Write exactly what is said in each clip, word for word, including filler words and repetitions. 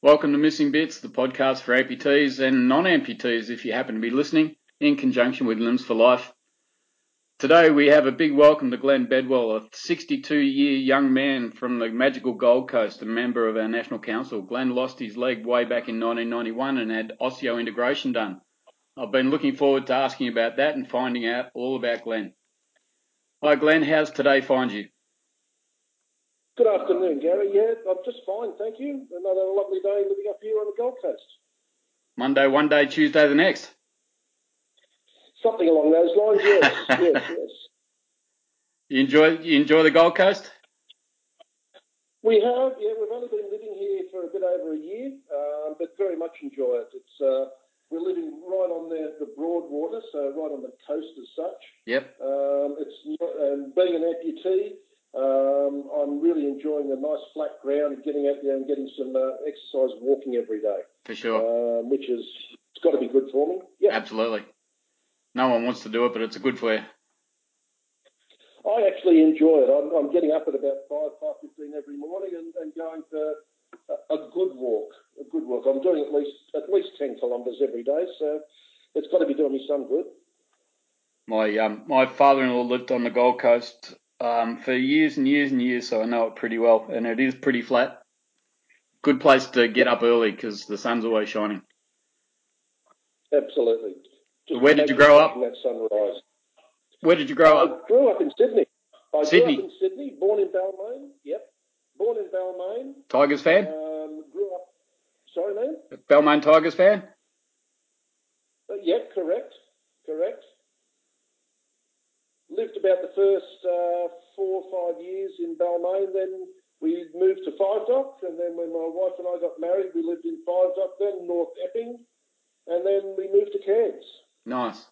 Welcome to Missing Bits, the podcast for amputees and non-amputees, if you happen to be listening, in conjunction with Limbs for Life. Today we have a big welcome to Glenn Bedwell, a sixty-two-year young man from the magical Gold Coast, a member of our National Council. Glenn lost his leg way back in nineteen ninety-one and had osseointegration done. I've been looking forward to asking about that and finding out all about Glenn. Hi Glenn, how's today find you? Good afternoon, Gary. Yeah, I'm just fine, thank you. Another lovely day living up here on the Gold Coast. Monday one day, Tuesday the next. Something along those lines, yes, yes, yes. You enjoy, you enjoy the Gold Coast? We have, yeah. We've only been living here for a bit over a year, um, but very much enjoy it. It's uh, we're living right on the, the broad water, so right on the coast as such. Yep. Um, it's not, um, being an amputee, Um, I'm really enjoying the nice flat ground and getting out there and getting some uh, exercise walking every day. For sure. Um, which is, it's got to be good for me. Yeah. Absolutely. No one wants to do it, but it's good for you. I actually enjoy it. I'm, I'm getting up at about five, five fifteen every morning and, and going for a, a good walk, a good walk. I'm doing at least at least ten kilometres every day, so it's got to be doing me some good. My, um, my father-in-law lived on the Gold Coast Um, for years and years and years, so I know it pretty well, and it is pretty flat. Good place to get up early because the sun's always shining. Absolutely. Just Where did you grow up? That sunrise. Where did you grow I up? I grew up in Sydney. I Sydney. grew up in Sydney, born in Balmain. Yep. Born in Balmain. Tigers fan? Um, grew up. Sorry, man? Balmain Tigers fan? Uh, yep, correct. Correct. Lived about the first uh, four or five years in Balmain, then we moved to Five Dock, and then when my wife and I got married, we lived in Five Dock, then North Epping, and then we moved to Cairns. Nice.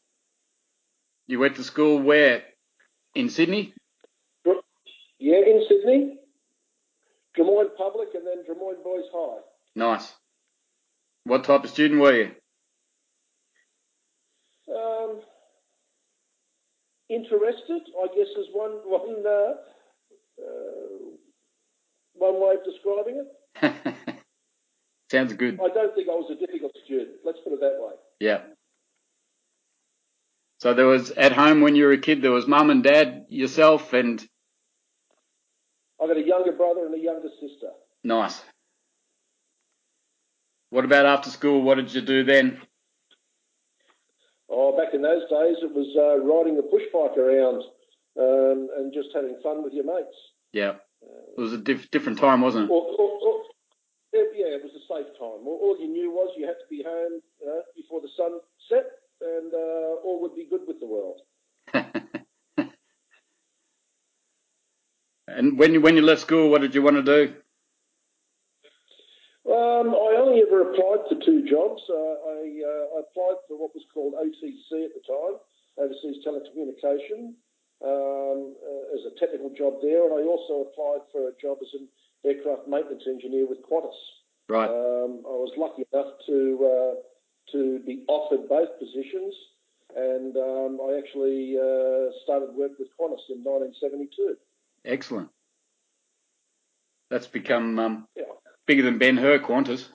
You went to school where? In Sydney? Yeah, in Sydney. Drummoyne Public and then Drummoyne Boys High. Nice. What type of student were you? Um... Interested, I guess, is one one uh, uh, one way of describing it. Sounds good. I don't think I was a difficult student. Let's put it that way. Yeah. So there was at home when you were a kid. There was mum and dad, yourself, and I got a younger brother and a younger sister. Nice. What about after school? What did you do then? Oh, back in those days, it was uh, riding the push bike around um, and just having fun with your mates. Yeah. It was a diff- different time, wasn't it? Or, or, or, yeah, it was a safe time. All you knew was you had to be home you know, before the sun set and uh, all would be good with the world. And when you, when you left school, what did you want to do? Um, I only ever applied for two jobs. Uh, I, uh, I applied for what was called O T C at the time, Overseas Telecommunication, um, uh, as a technical job there, and I also applied for a job as an aircraft maintenance engineer with Qantas. Right. Um, I was lucky enough to uh, to be offered both positions, and um, I actually uh, started work with Qantas in nineteen seventy-two. Excellent. That's become um... yeah. Bigger than Ben-Hur, Qantas.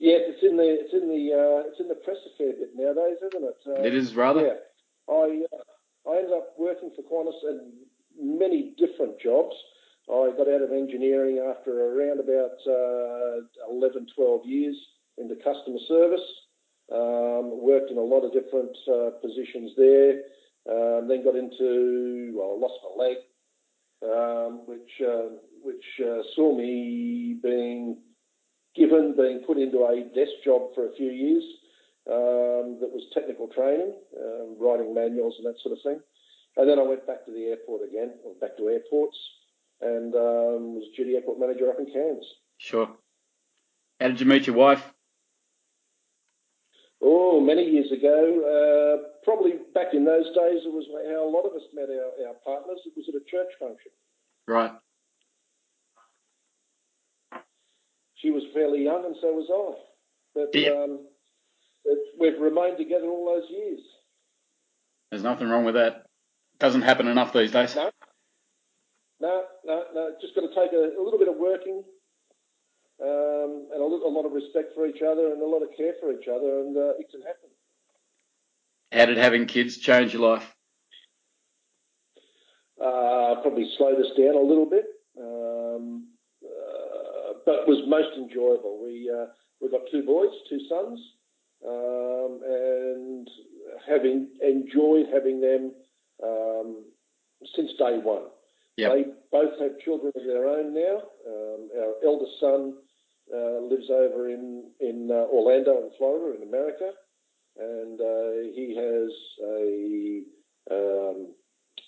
Yes, it's in the it's in the uh, it's in the press a fair bit nowadays, isn't it? Uh, it is rather. Yeah, I uh, I ended up working for Qantas in many different jobs. I got out of engineering after around about uh, eleven, twelve years into customer service. Um, worked in a lot of different uh, positions there. Um, then got into well, I lost my leg, um, which. Uh, which uh, saw me being given, being put into a desk job for a few years um, that was technical training, uh, writing manuals and that sort of thing. And then I went back to the airport again, or back to airports, and um, was duty airport manager up in Cairns. Sure. How did you meet your wife? Oh, many years ago. Uh, probably back in those days, it was how a lot of us met our, our partners. It was at a church function. Right. She was fairly young, and so was I. But yeah. um, it, we've remained together all those years. There's nothing wrong with that. Doesn't happen enough these days. No, no, no. no. Just got to take a, a little bit of working, uh, and a lot of respect for each other and a lot of care for each other, and uh, it can happen. How did having kids change your life? Uh, probably slowed us down a little bit, um, uh, but was most enjoyable. We uh, we got two boys, two sons, um, and having enjoyed having them um, since day one. Yep. They both have children of their own now. Um, our eldest son uh, lives over in, in uh, Orlando in Florida in America, and uh, he has a um,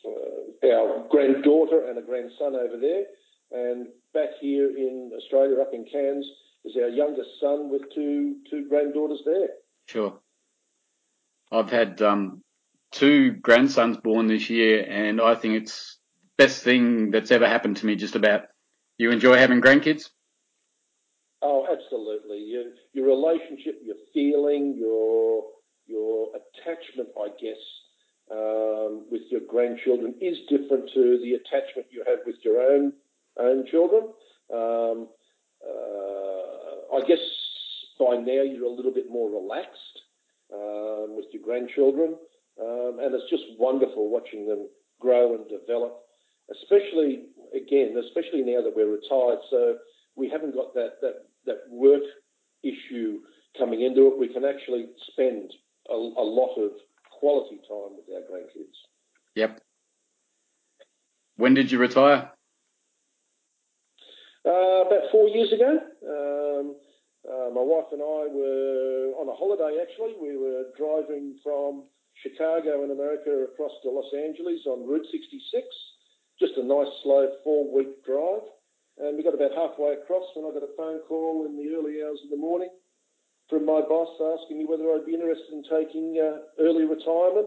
uh, our granddaughter and a grandson over there. And back here in Australia, up in Cairns, is our youngest son with two two granddaughters there. Sure. I've had um, two grandsons born this year, and I think it's best thing that's ever happened to me. Just about. You enjoy having grandkids? Oh, absolutely. Your your relationship, your feeling, your your attachment, I guess, um, with your grandchildren is different to the attachment you have with your own own children. Um, uh, I guess by now you're a little bit more relaxed um, with your grandchildren, um, and it's just wonderful watching them grow and develop. Especially, again, especially now that we're retired, so we haven't got that, that, that work issue coming into it. We can actually spend a, a lot of quality time with our grandkids. Yep. When did you retire? Uh, about four years ago. Um, uh, my wife and I were on a holiday, actually. We were driving from Chicago in America across to Los Angeles on Route sixty-six. Just a nice, slow four-week drive. And we got about halfway across when I got a phone call in the early hours of the morning from my boss asking me whether I'd be interested in taking uh, early retirement,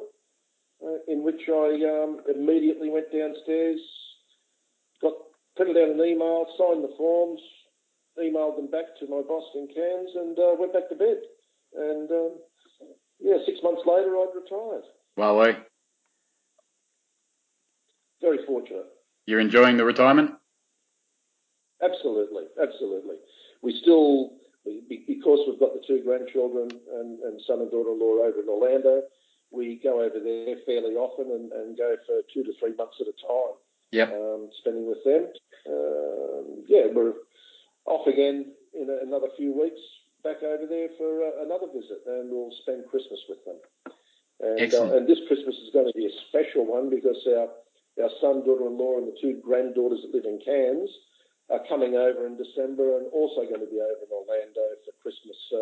uh, in which I um, immediately went downstairs, got printed out an email, signed the forms, emailed them back to my boss in Cairns, and uh, went back to bed. And, um, yeah, six months later, I'd retired. Wow, eh? Very fortunate. You're enjoying the retirement? Absolutely, absolutely. We still, because we've got the two grandchildren and, and son and daughter-in-law over in Orlando, we go over there fairly often and, and go for two to three months at a time. Yeah. Um, spending with them. Um, yeah, we're off again in a, another few weeks, back over there for uh, another visit, and we'll spend Christmas with them. And, Excellent. Uh, and this Christmas is going to be a special one because our Our son, daughter-in-law, and the two granddaughters that live in Cairns are coming over in December, and also going to be over in Orlando for Christmas. So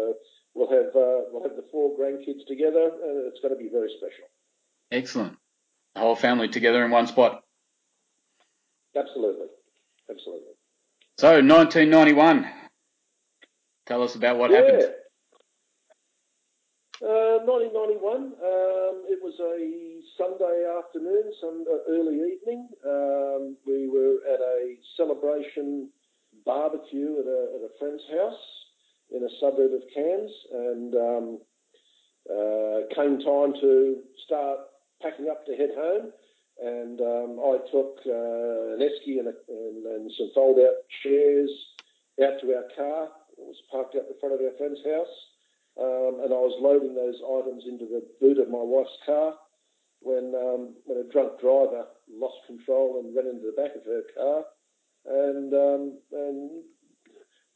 we'll have uh, we'll have the four grandkids together, and it's going to be very special. Excellent. The whole family together in one spot. Absolutely, absolutely. So nineteen ninety-one. Tell us about what yeah. happened. Uh, nineteen ninety-one, um, it was a Sunday afternoon, some uh, early evening. Um, we were at a celebration barbecue at a, at a friend's house in a suburb of Cairns, and um, uh, came time to start packing up to head home. And um, I took uh, an esky and, a, and, and some fold-out chairs out to our car. It was parked out the front of our friend's house. Um, and I was loading those items into the boot of my wife's car when um, when a drunk driver lost control and ran into the back of her car and, um, and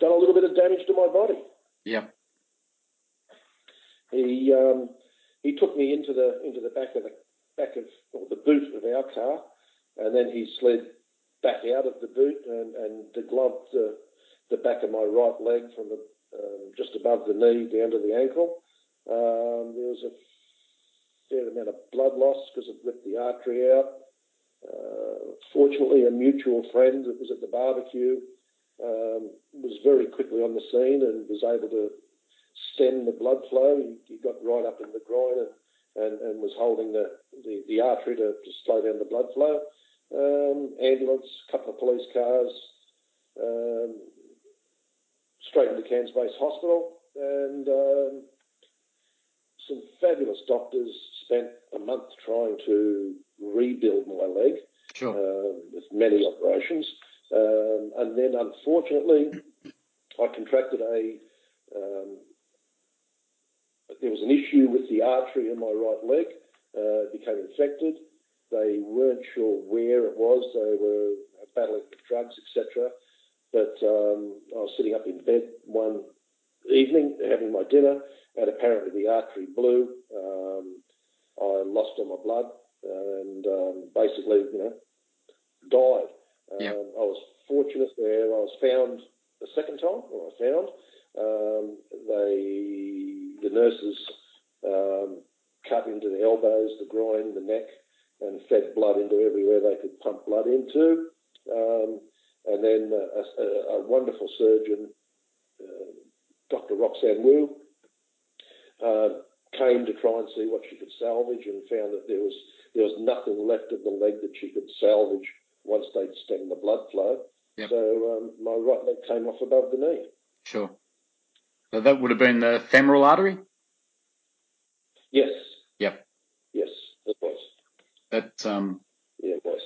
done a little bit of damage to my body. Yeah. He um, he took me into the into the back of the back of or the boot of our car, and then he slid back out of the boot and, and degloved the, the back of my right leg from the Um, just above the knee, down to the ankle. Um, there was a fair amount of blood loss because it ripped the artery out. Uh, fortunately, a mutual friend that was at the barbecue um, was very quickly on the scene and was able to stem the blood flow. He, he got right up in the groin and, and, and was holding the, the, the artery to, to slow down the blood flow. Um, ambulance, couple of police cars, um, straight into Cairns Base Hospital, and um, some fabulous doctors spent a month trying to rebuild my leg. Sure. um, with many operations. Um, and then, unfortunately, I contracted a, um, there was an issue with the artery in my right leg. Uh, it became infected. They weren't sure where it was. They were battling with drugs, et cetera. But um, I was sitting up in bed one evening having my dinner, and apparently the artery blew. Um, I lost all my blood and um, basically, you know, died. Um, yeah. I was fortunate there. I was found the second time, or I found. Um, they, the nurses um, cut into the elbows, the groin, the neck, and fed blood into everywhere they could pump blood into. Um, and then a, a, a wonderful surgeon, uh, Doctor Roxanne Wu, uh, came to try and see what she could salvage, and found that there was there was nothing left of the leg that she could salvage once they'd stemmed the blood flow. Yep. So um, my right leg came off above the knee. Sure. So that would have been the femoral artery? Yes. Yep. Yes, it was. That, um, yeah, it was.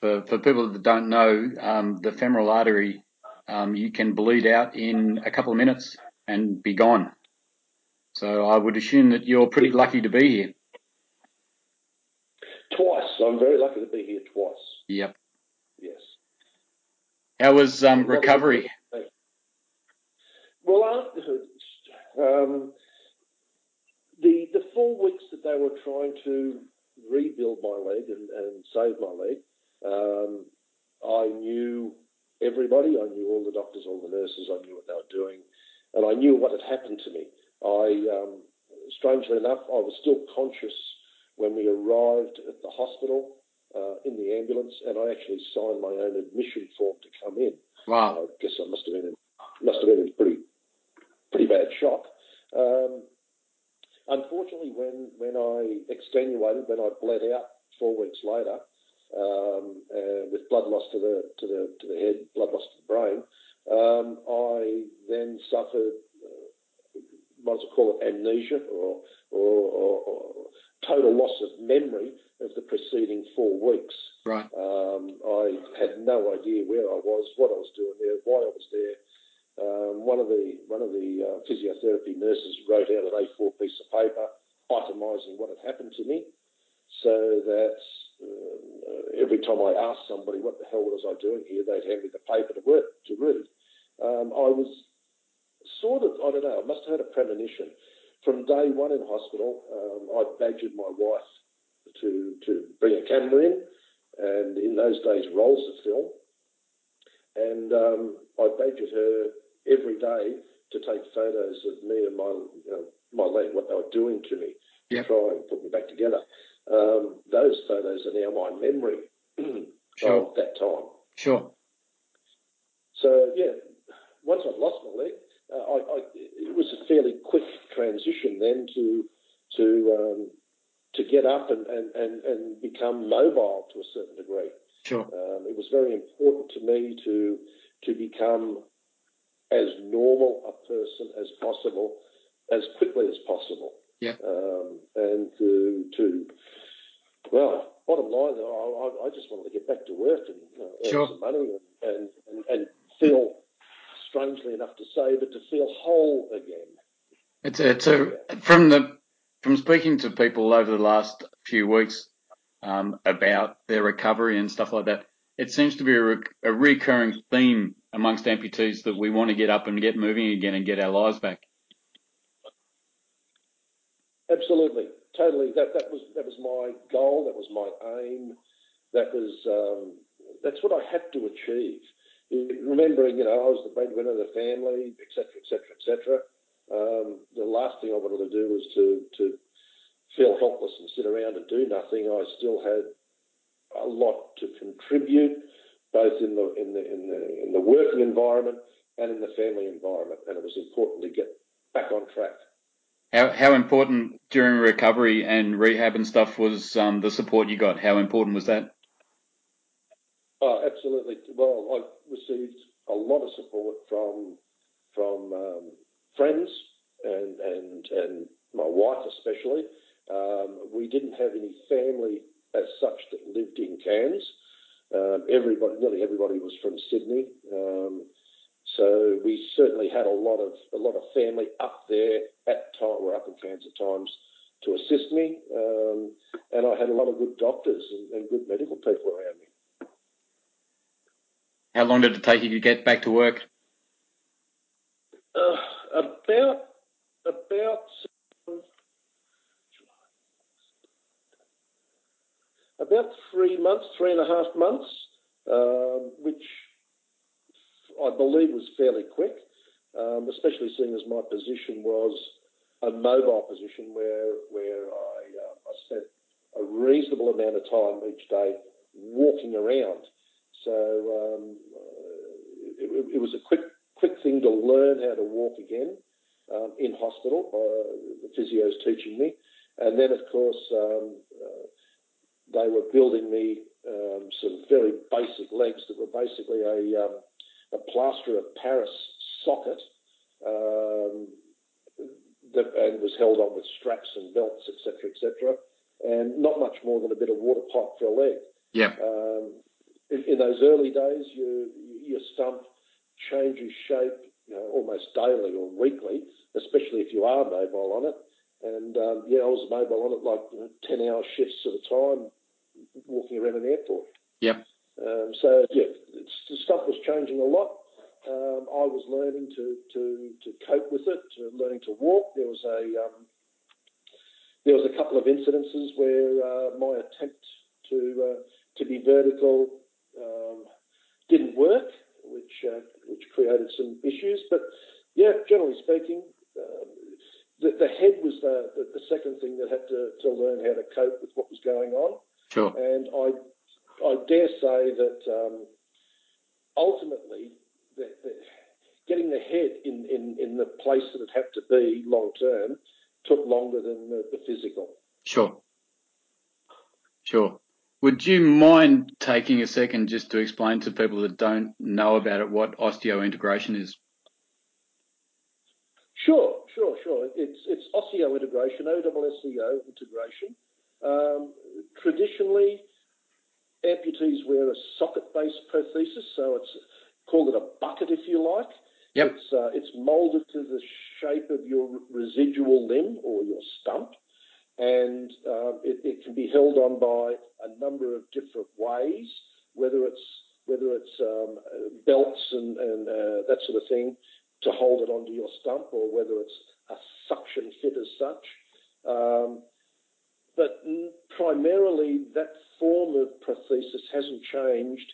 For, for people that don't know, um, the femoral artery, um, you can bleed out in a couple of minutes and be gone. So I would assume that you're pretty lucky to be here. Twice. I'm very lucky to be here twice. Yep. Yes. How was um, recovery? Well, uh, um, the the four weeks that they were trying to rebuild my leg and, and save my leg, um, I knew everybody. I knew all the doctors, all the nurses. I knew what they were doing, and I knew what had happened to me. I, um, strangely enough, I was still conscious when we arrived at the hospital uh, in the ambulance, and I actually signed my own admission form to come in. Wow! I guess I must have been in, must have been in pretty pretty bad shock. Um, unfortunately, when when I extenuated, when I bled out four weeks later, um, uh, with blood loss to the to the to the head, blood loss to the brain, um, I then suffered. Might as well call it amnesia or, or, or, or total loss of memory of the preceding four weeks. Right. Um, I had no idea where I was, what I was doing there, why I was there. Um, one of the one of the uh, physiotherapy nurses wrote out an A four piece of paper itemising what had happened to me, so that uh, every time I asked somebody what the hell was I doing here, they'd hand me the paper to work to read. Um, I was. Sort of, I don't know, I must have had a premonition. From day one in hospital, um, I badgered my wife to to bring a camera in, and in those days, rolls of film. And um, I badgered her every day to take photos of me and my you know, my leg, what they were doing to me, to yep. try and put me back together. Um, those photos are now my memory sure. of that time. Sure. So, yeah, once I'd lost my leg, Uh, I, I, it was a fairly quick transition then to to um, to get up and, and, and, and become mobile to a certain degree. Sure. Um, it was very important to me to to become as normal a person as possible, as quickly as possible. Yeah. Um, and to to well, bottom line, I, I just wanted to get back to work and uh, earn sure. some money and and, and, and feel. Strangely enough to say, but to feel whole again. It's a, it's a from the from speaking to people over the last few weeks um, about their recovery and stuff like that. It seems to be a, re- a recurring theme amongst amputees that we want to get up and get moving again and get our lives back. Absolutely, totally. That that was that was my goal. That was my aim. That was um, that's what I had to achieve. Remembering, you know, I was the breadwinner of the family, et cetera, et cetera, et cetera. Um, the last thing I wanted to do was to, to feel helpless and sit around and do nothing. I still had a lot to contribute, both in the in the in the in the working environment and in the family environment, and it was important to get back on track. How how important during recovery and rehab and stuff was um, the support you got? How important was that? Oh, absolutely. Well, I received a lot of support from from um, friends and, and and my wife especially. Um, we didn't have any family as such that lived in Cairns. Um, everybody, nearly everybody was from Sydney. Um, So we certainly had a lot of a lot of family up there at the time, or up in Cairns at times, to assist me. Um, and I had a lot of good doctors and, and good medical people around me. How long did it take you to get back to work? Uh, about about about three months, three and a half months, um, which I believe was fairly quick, um, especially seeing as my position was a mobile position where where I, um, I spent a reasonable amount of time each day walking around. So um, it, it was a quick quick thing to learn how to walk again um, in hospital. Uh, the physio's teaching me, and then of course um, uh, they were building me um, some very basic legs that were basically a um, a plaster of Paris socket um, that, and was held on with straps and belts, et cetera, et cetera, and not much more than a bit of water pipe for a leg. Yeah. Um, in, in those early days, you, your stump changes shape, you know, almost daily or weekly, especially if you are mobile on it. And, um, yeah, I was mobile on it like you know, ten-hour shifts at a time walking around an airport. Yeah. Um, so, yeah, it's, the stuff was changing a lot. Um, I was learning to, to, to cope with it, to learning to walk. There was a um, there was a couple of incidences where uh, my attempt to uh, to be vertical um, didn't work, which uh, which created some issues. But yeah, generally speaking, um, the, the head was the, the, the second thing that had to, to learn how to cope with what was going on. Sure. And I. I dare say that um, ultimately the, the, getting the head in, in, in the place that it had to be long term took longer than the, the physical. Sure. Sure. Would you mind taking a second just to explain to people that don't know about it what osseointegration is? Sure, sure, sure. It's it's osseointegration, O S S E O integration. Um, traditionally, amputees wear a socket-based prosthesis, so it's call it a bucket if you like. Yep. It's uh, it's moulded to the shape of your residual limb or your stump, and um, it, it can be held on by a number of different ways, whether it's whether it's um, belts and, and uh, that sort of thing to hold it onto your stump, or whether it's a suction fit as such. Um, But primarily, that form of prosthesis hasn't changed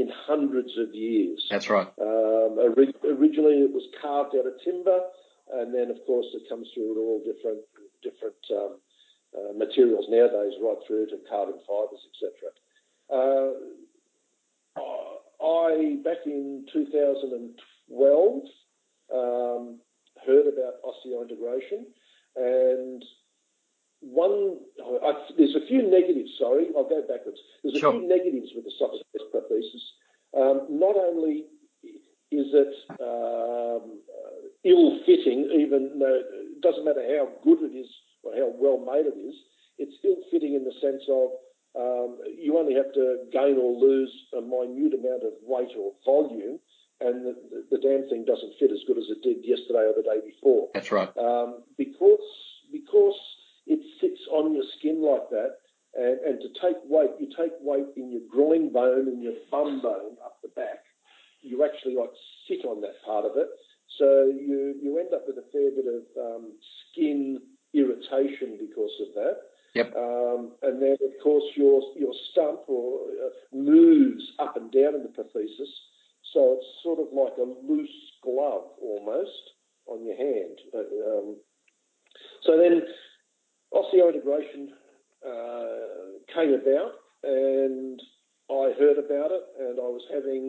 in hundreds of years. That's right. Um, ori- originally, it was carved out of timber, and then, of course, it comes through with all different different um, uh, materials nowadays, right through to carbon fibres, et cetera. Uh, I, back in two thousand twelve, um, heard about osseointegration, and One, I, there's a few negatives, sorry, I'll go backwards. There's a sure. few negatives with the socket-based prosthesis. Um, not only is it um, ill-fitting, even though it doesn't matter how good it is or how well-made it is, it's ill-fitting in the sense of um, you only have to gain or lose a minute amount of weight or volume, and the, the, the damn thing doesn't fit as good as it did yesterday or the day before. That's right. Um, because because... it sits on your skin like that, and, and to take weight, you take weight in your groin bone and your bum bone up the back. You actually like sit on that part of it, so you, you end up with a fair bit of um, skin irritation because of that. Yep. Um, and then of course your your stump or uh, moves up and down in the prosthesis, so it's sort of like a loose glove almost on your hand. Uh, um, so then. Osseointegration uh, came about, and I heard about it, and I was having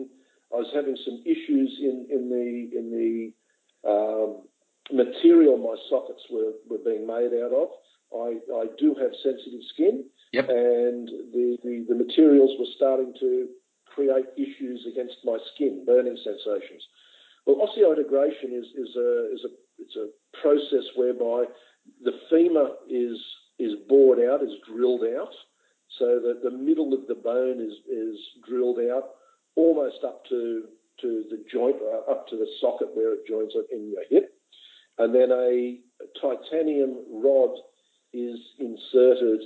I was having some issues in in the in the um, material my sockets were, were being made out of. I, I do have sensitive skin, yep. and the, the, the materials were starting to create issues against my skin, burning sensations. Well, osseointegration is is a is a it's a process whereby the femur is is bored out, is drilled out, so that the middle of the bone is, is drilled out almost up to to the joint, uh, up to the socket where it joins it in your hip. And then a titanium rod is inserted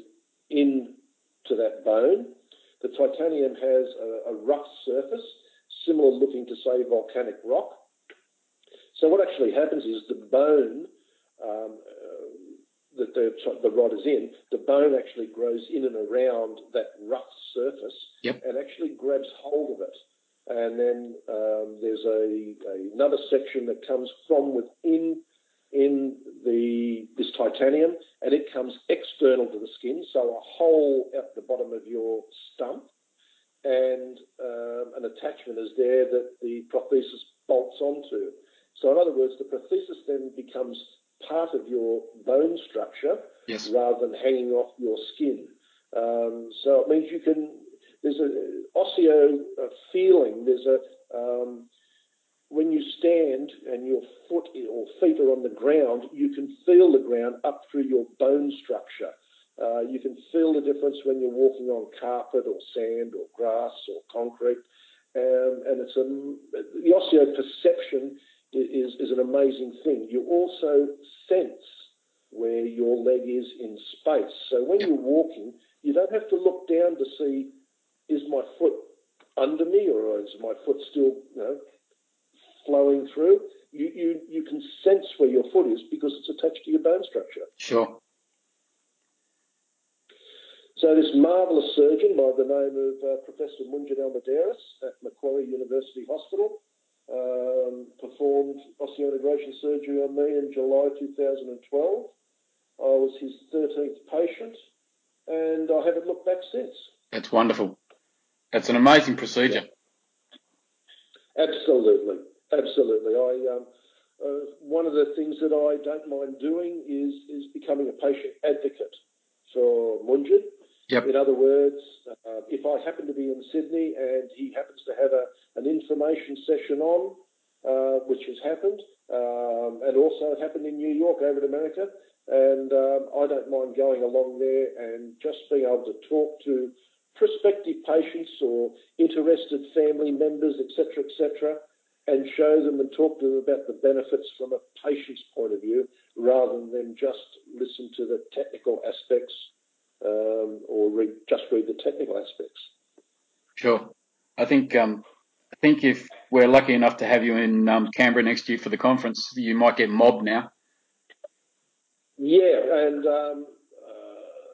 into that bone. The titanium has a, a rough surface, similar looking to, say, volcanic rock. So what actually happens is the bone um, uh, that the, the rod is in, the bone actually grows in and around that rough surface yep. and actually grabs hold of it. And then um, there's a, a, another section that comes from within in the this titanium, and it comes external to the skin, so a hole at the bottom of your stump, and um, an attachment is there that the prosthesis bolts onto. So in other words, the prosthesis then becomes part of your bone structure yes. rather than hanging off your skin. Um, so it means you can, there's an osseo feeling, there's a... Um, when you stand and your foot or feet are on the ground, you can feel the ground up through your bone structure. Uh, you can feel the difference when you're walking on carpet or sand or grass or concrete. Um, and it's a, the osseoperception is, is an amazing thing. You also sense where your leg is in space. So when you're walking, you don't have to look down to see, is my foot under me or is my foot still, you know, flowing through, you, you you can sense where your foot is because it's attached to your bone structure. Sure. So this marvellous surgeon by the name of uh, Professor Munjed Al Muderis at Macquarie University Hospital um, performed osseointegration surgery on me in July two thousand twelve. I was his thirteenth patient, and I haven't looked back since. That's wonderful. That's an amazing procedure. Yeah. Absolutely. Absolutely. I um, uh, one of the things that I don't mind doing is is becoming a patient advocate for Munjed. Yep. In other words, uh, if I happen to be in Sydney and he happens to have a, an information session on, uh, which has happened, um, and also happened in New York over in America, and um, I don't mind going along there and just being able to talk to prospective patients or interested family members, et cetera, et cetera, and show them and talk to them about the benefits from a patient's point of view rather than them just listen to the technical aspects um, or read, just read the technical aspects. Sure. I think um, I think if we're lucky enough to have you in um, Canberra next year for the conference, you might get mobbed now. Yeah, and um, uh,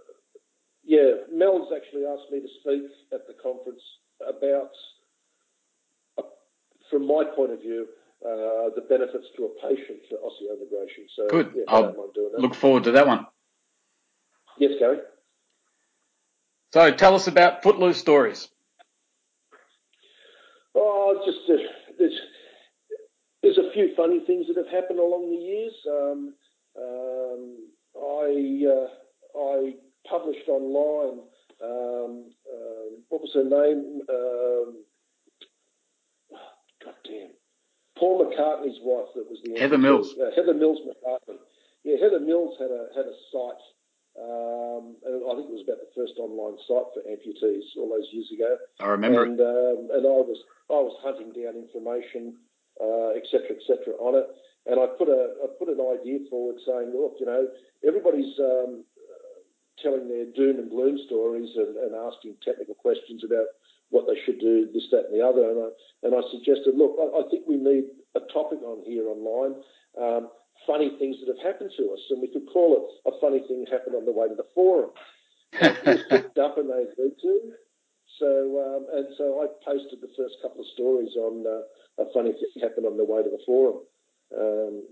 yeah, Mel's actually asked me to speak at the conference about, from my point of view, uh, the benefits to a patient for osseointegration. So, good. Yeah, I'll doing that. Look forward to that one. Yes, Gary. So tell us about Footloose stories. Oh, just uh, there's, there's a few funny things that have happened along the years. Um, um, I uh, I published online, um, uh, what was her name? Um, God damn. Paul McCartney's wife that was the... Heather Mills. Uh, Heather Mills McCartney. Yeah, Heather Mills had a had a site, um, and I think it was about the first online site for amputees all those years ago. I remember and, it. Um, and I was I was hunting down information, uh, et cetera, et cetera, on it, and I put a I put an idea forward saying, look, you know, everybody's um, telling their doom and gloom stories and, and asking technical questions about what they should do, this, that, and the other. And I, and I suggested, look, I, I think we need a topic on here online, um, funny things that have happened to us, and we could call it a funny thing happened on the way to the forum. It was picked up and they agreed to. So, um, and so I posted the first couple of stories on uh, a funny thing happened on the way to the forum. Um,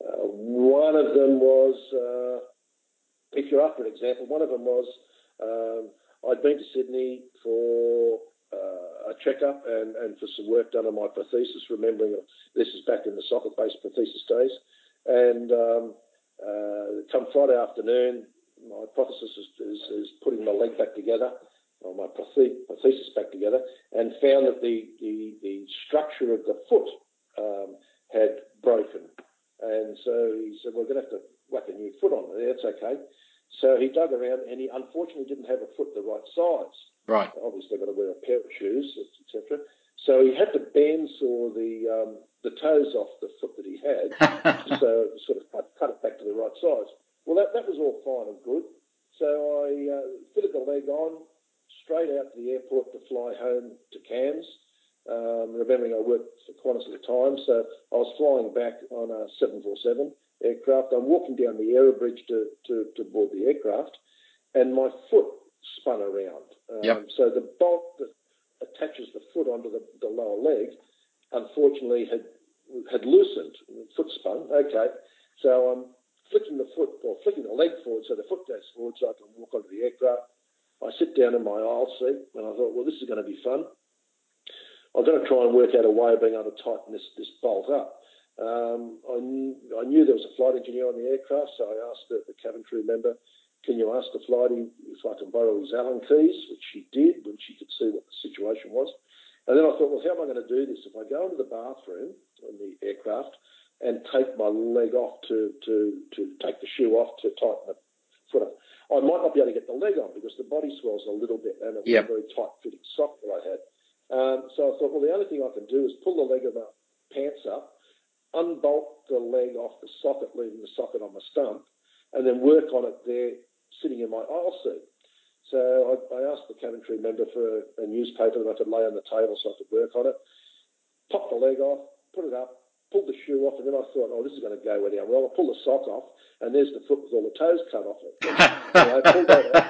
uh, one of them was, uh, if you're up for an example, one of them was, um, I'd been to Sydney for uh, a checkup and, and for some work done on my prosthesis, remembering this is back in the socket-based prosthesis days. And um, uh, come Friday afternoon, my prosthesis is, is, is putting my leg back together, or my prosthesis back together, and found that the, the, the structure of the foot um, had broken. And so he said, well, we're going to have to whack a new foot on there. That's okay. So he dug around, and he unfortunately didn't have a foot the right size. Right. Obviously, they've got to wear a pair of shoes, et cetera. So he had to bandsaw the um, the toes off the foot that he had, so sort of cut, cut it back to the right size. Well, that, that was all fine and good. So I uh, fitted the leg on, straight out to the airport to fly home to Cairns. Um, remembering I worked for Qantas at the time, so I was flying back on a seven forty-seven aircraft. I'm walking down the aerobridge to, to, to board the aircraft, and my foot spun around. Um, yep. So the bolt that attaches the foot onto the, the lower leg, unfortunately, had had loosened. Foot spun. Okay. So I'm flicking the foot, or flicking the leg forward, so the foot goes forward so I can walk onto the aircraft. I sit down in my aisle seat, and I thought, well, this is going to be fun. I'm going to try and work out a way of being able to tighten this, this bolt up. Um, I, knew, I knew there was a flight engineer on the aircraft, so I asked the, the cabin crew member, can you ask the flighty if I can borrow his Allen keys, which she did when she could see what the situation was. And then I thought, well, how am I going to do this? If I go into the bathroom in the aircraft and take my leg off to, to, to take the shoe off to tighten the foot up, I might not be able to get the leg on because the body swells a little bit and it was yep. a very tight-fitting sock that I had. Um, so I thought, well, the only thing I can do is pull the leg of my pants up, unbolt the leg off the socket, leaving the socket on my stump, and then work on it there, sitting in my aisle seat. So I, I asked the cabin crew member for a, a newspaper that I could lay on the table so I could work on it, popped the leg off, put it up, pulled the shoe off, and then I thought, oh, this is going to go where down well. I pulled the sock off, and there's the foot with all the toes cut off it. So I pulled that out,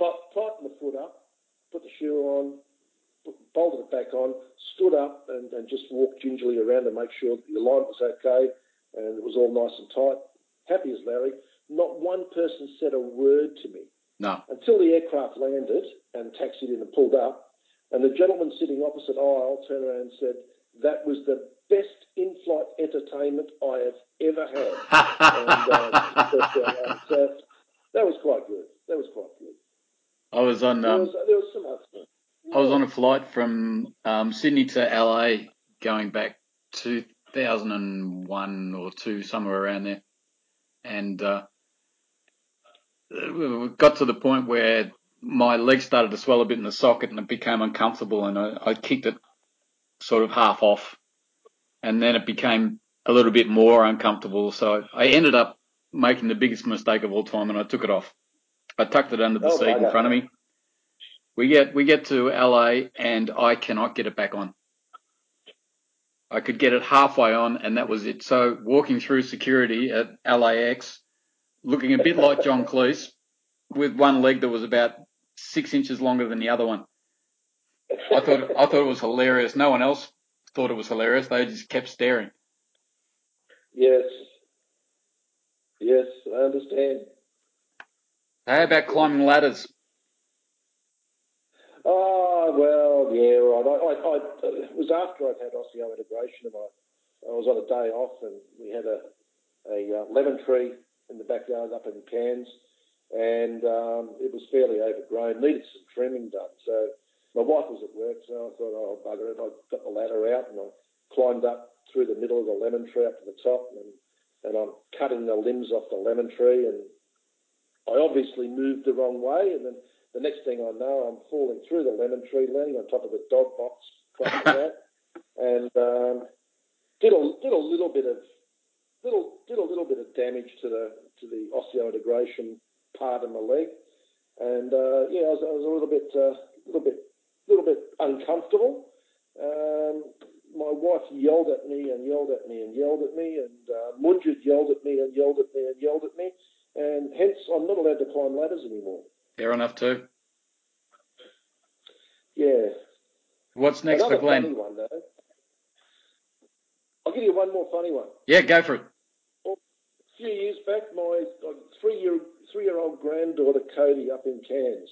tight, tightened the foot up, put the shoe on, bolted it back on, stood up and, and just walked gingerly around to make sure that the alignment was okay and it was all nice and tight. Happy as Larry. Not one person said a word to me. No. Until the aircraft landed and taxied in and pulled up, and the gentleman sitting opposite aisle turned around and said, that was the best in-flight entertainment I have ever had. and, uh, so that was quite good. That was quite good. I was on. Um, there was, there was some other I was on a flight from um, Sydney to L A, going back two thousand one or two, somewhere around there, and uh, we got to the point where my leg started to swell a bit in the socket, and it became uncomfortable, and I, I kicked it sort of half off, and then it became a little bit more uncomfortable. So I ended up making the biggest mistake of all time, and I took it off. I tucked it under the oh, seat in front of me. We get we get to L A and I cannot get it back on. I could get it halfway on and that was it. So walking through security at L A X, looking a bit like John Cleese, with one leg that was about six inches longer than the other one. I thought I thought it was hilarious. No one else thought it was hilarious. They just kept staring. Yes. Yes, I understand. How about climbing ladders? Oh, well, yeah, right. I, I, I, it was after I'd had osseointegration and I, I was on a day off and we had a, a lemon tree in the backyard up in Cairns and um, it was fairly overgrown, needed some trimming done. So my wife was at work, so I thought, oh, bugger it. I got the ladder out and I climbed up through the middle of the lemon tree up to the top and, and I'm cutting the limbs off the lemon tree and I obviously moved the wrong way, and then the next thing I know, I'm falling through the lemon tree, landing on top of a dog box, that, and um, did a did a little bit of little did a little bit of damage to the to the osseointegration part of my leg, and uh, yeah, I was, I was a little bit uh, little bit little bit uncomfortable. Um, my wife yelled at me and yelled at me and yelled at me, and uh, Munjed yelled at me and yelled at me and yelled at me. And hence, I'm not allowed to climb ladders anymore. Fair enough, too. Yeah. What's next Another for Glenn? Funny one, though. I'll give you one more funny one. Yeah, go for it. Well, a few years back, my three-year three-year-old granddaughter Cody up in Cairns,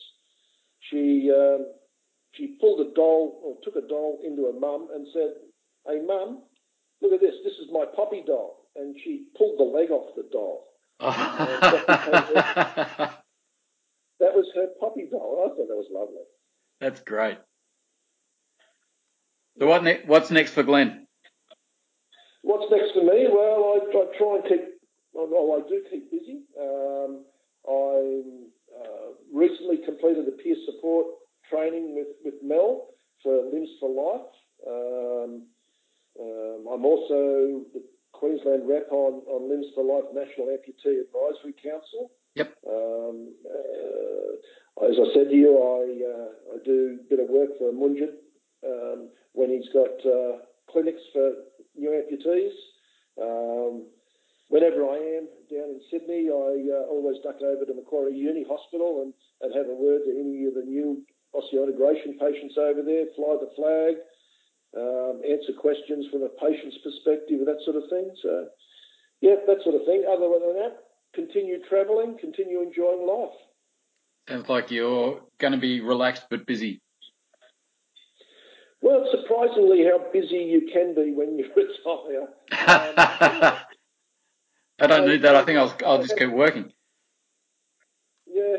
she um, she pulled a doll or took a doll into her mum and said, "Hey, mum, look at this. This is my poppy doll." And she pulled the leg off the doll. that was her poppy doll. I thought that was lovely. That's great. So what ne- what's next for Glenn? What's next for me? Well, I, I try and keep. Well, I do keep busy. Um, I uh, recently completed a peer support training with, with Mel for Limbs for Life. Um, um, I'm also the Queensland rep on, on Limbs for Life National Amputee Advisory Council. Yep. Um, uh, as I said to you, I, uh, I do a bit of work for Munjed um, when he's got uh, clinics for new amputees. Um, whenever I am down in Sydney, I uh, always duck over to Macquarie Uni Hospital and, and have a word to any of the new osseointegration patients over there, fly the flag, um, answer questions from a patient's perspective, that sort of thing. So, yeah, that sort of thing. Other than that, continue travelling, continue enjoying life. Sounds like you're going to be relaxed but busy. Well, it's surprisingly how busy you can be when you retire. Um, I don't need that. I think I'll, I'll just keep working. Yeah,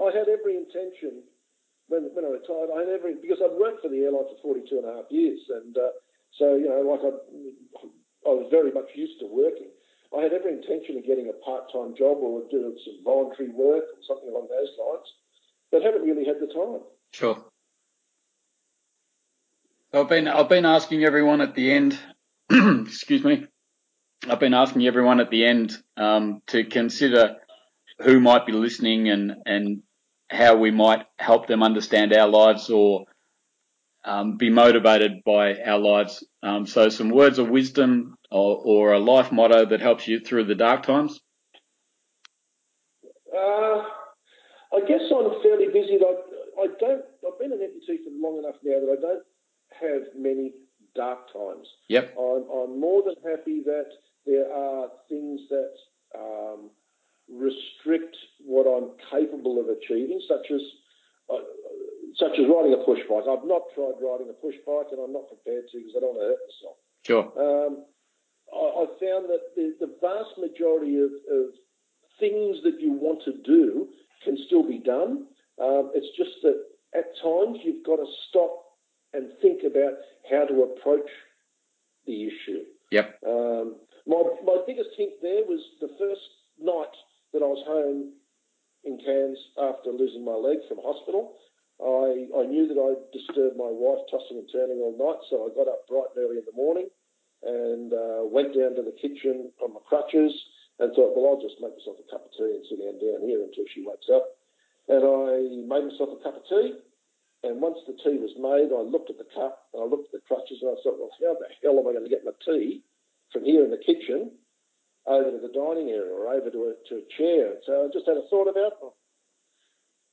I had every intention when when I retired. I had every because I'd worked for the airline for forty-two and a half years, and uh, so you know, like I, I was very much used to working. I had every intention of getting a part-time job or doing some voluntary work or something along those lines, but haven't really had the time. Sure. I've been I've been asking everyone at the end. excuse me. I've been asking everyone at the end um, to consider who might be listening and, and how we might help them understand our lives or um, be motivated by our lives. Um, so some words of wisdom or, or a life motto that helps you through the dark times. Uh, I guess I'm fairly busy. I, I don't, I've been an amputee for long enough now that I don't have many dark times. Yep. I'm, I'm more than happy that there are things that um, restrict what I'm capable of achieving, such as uh, such as riding a push bike. I've not tried riding a push bike, and I'm not prepared to because I don't want to hurt myself. Sure. Um, I, I found that the, the vast majority of, of things that you want to do can still be done. Um, it's just that at times you've got to stop and think about how to approach the issue. Yep. Um, my my biggest hint there was the first night that I was home in Cairns after losing my leg from hospital. I, I knew that I'd disturbed my wife tossing and turning all night, so I got up bright and early in the morning and uh, went down to the kitchen on my crutches and thought, well, I'll just make myself a cup of tea and sit down down here until she wakes up. And I made myself a cup of tea. And once the tea was made, I looked at the cup and I looked at the crutches and I thought, well, how the hell am I going to get my tea from here in the kitchen over to the dining area or over to a, to a chair? So I just had a thought about, oh,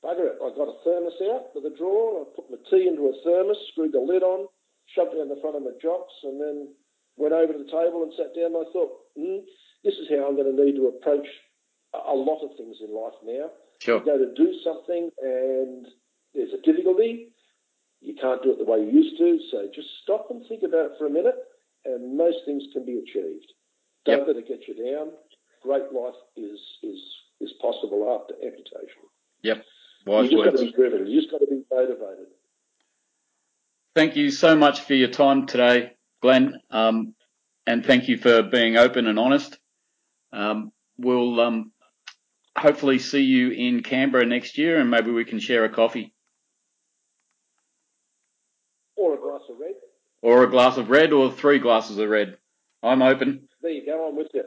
bugger it. I got a thermos out of the drawer. I put my tea into a thermos, screwed the lid on, shoved it in the front of my jocks and then went over to the table and sat down. And I thought, mm, this is how I'm going to need to approach a lot of things in life now. Sure. You go to do something and there's a difficulty, you can't do it the way you used to, so just stop and think about it for a minute, and most things can be achieved. Don't yep. let it get you down. Great life is is is possible after amputation. Yep. Wise you just got to be driven. You just got to be motivated. Thank you so much for your time today, Glenn, um, and thank you for being open and honest. Um, we'll um, hopefully see you in Canberra next year, and maybe we can share a coffee. Or a glass of red. Or a glass of red or three glasses of red. I'm open. There you go. I'm with you.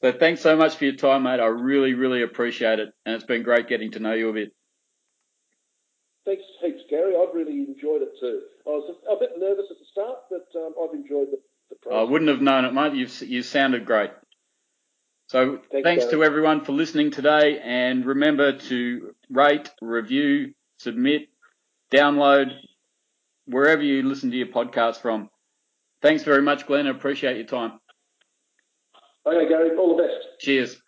So thanks so much for your time, mate. I really, really appreciate it. And it's been great getting to know you a bit. Thanks heaps, Gary. I've really enjoyed it too. I was a bit nervous at the start, but um, I've enjoyed the the process. I wouldn't have known it, mate. You've, you sounded great. So thanks, thanks to everyone for listening today, and remember to rate, review, submit, download, wherever you listen to your podcast from. Thanks very much, Glenn. I appreciate your time. Okay, Gary. All the best. Cheers.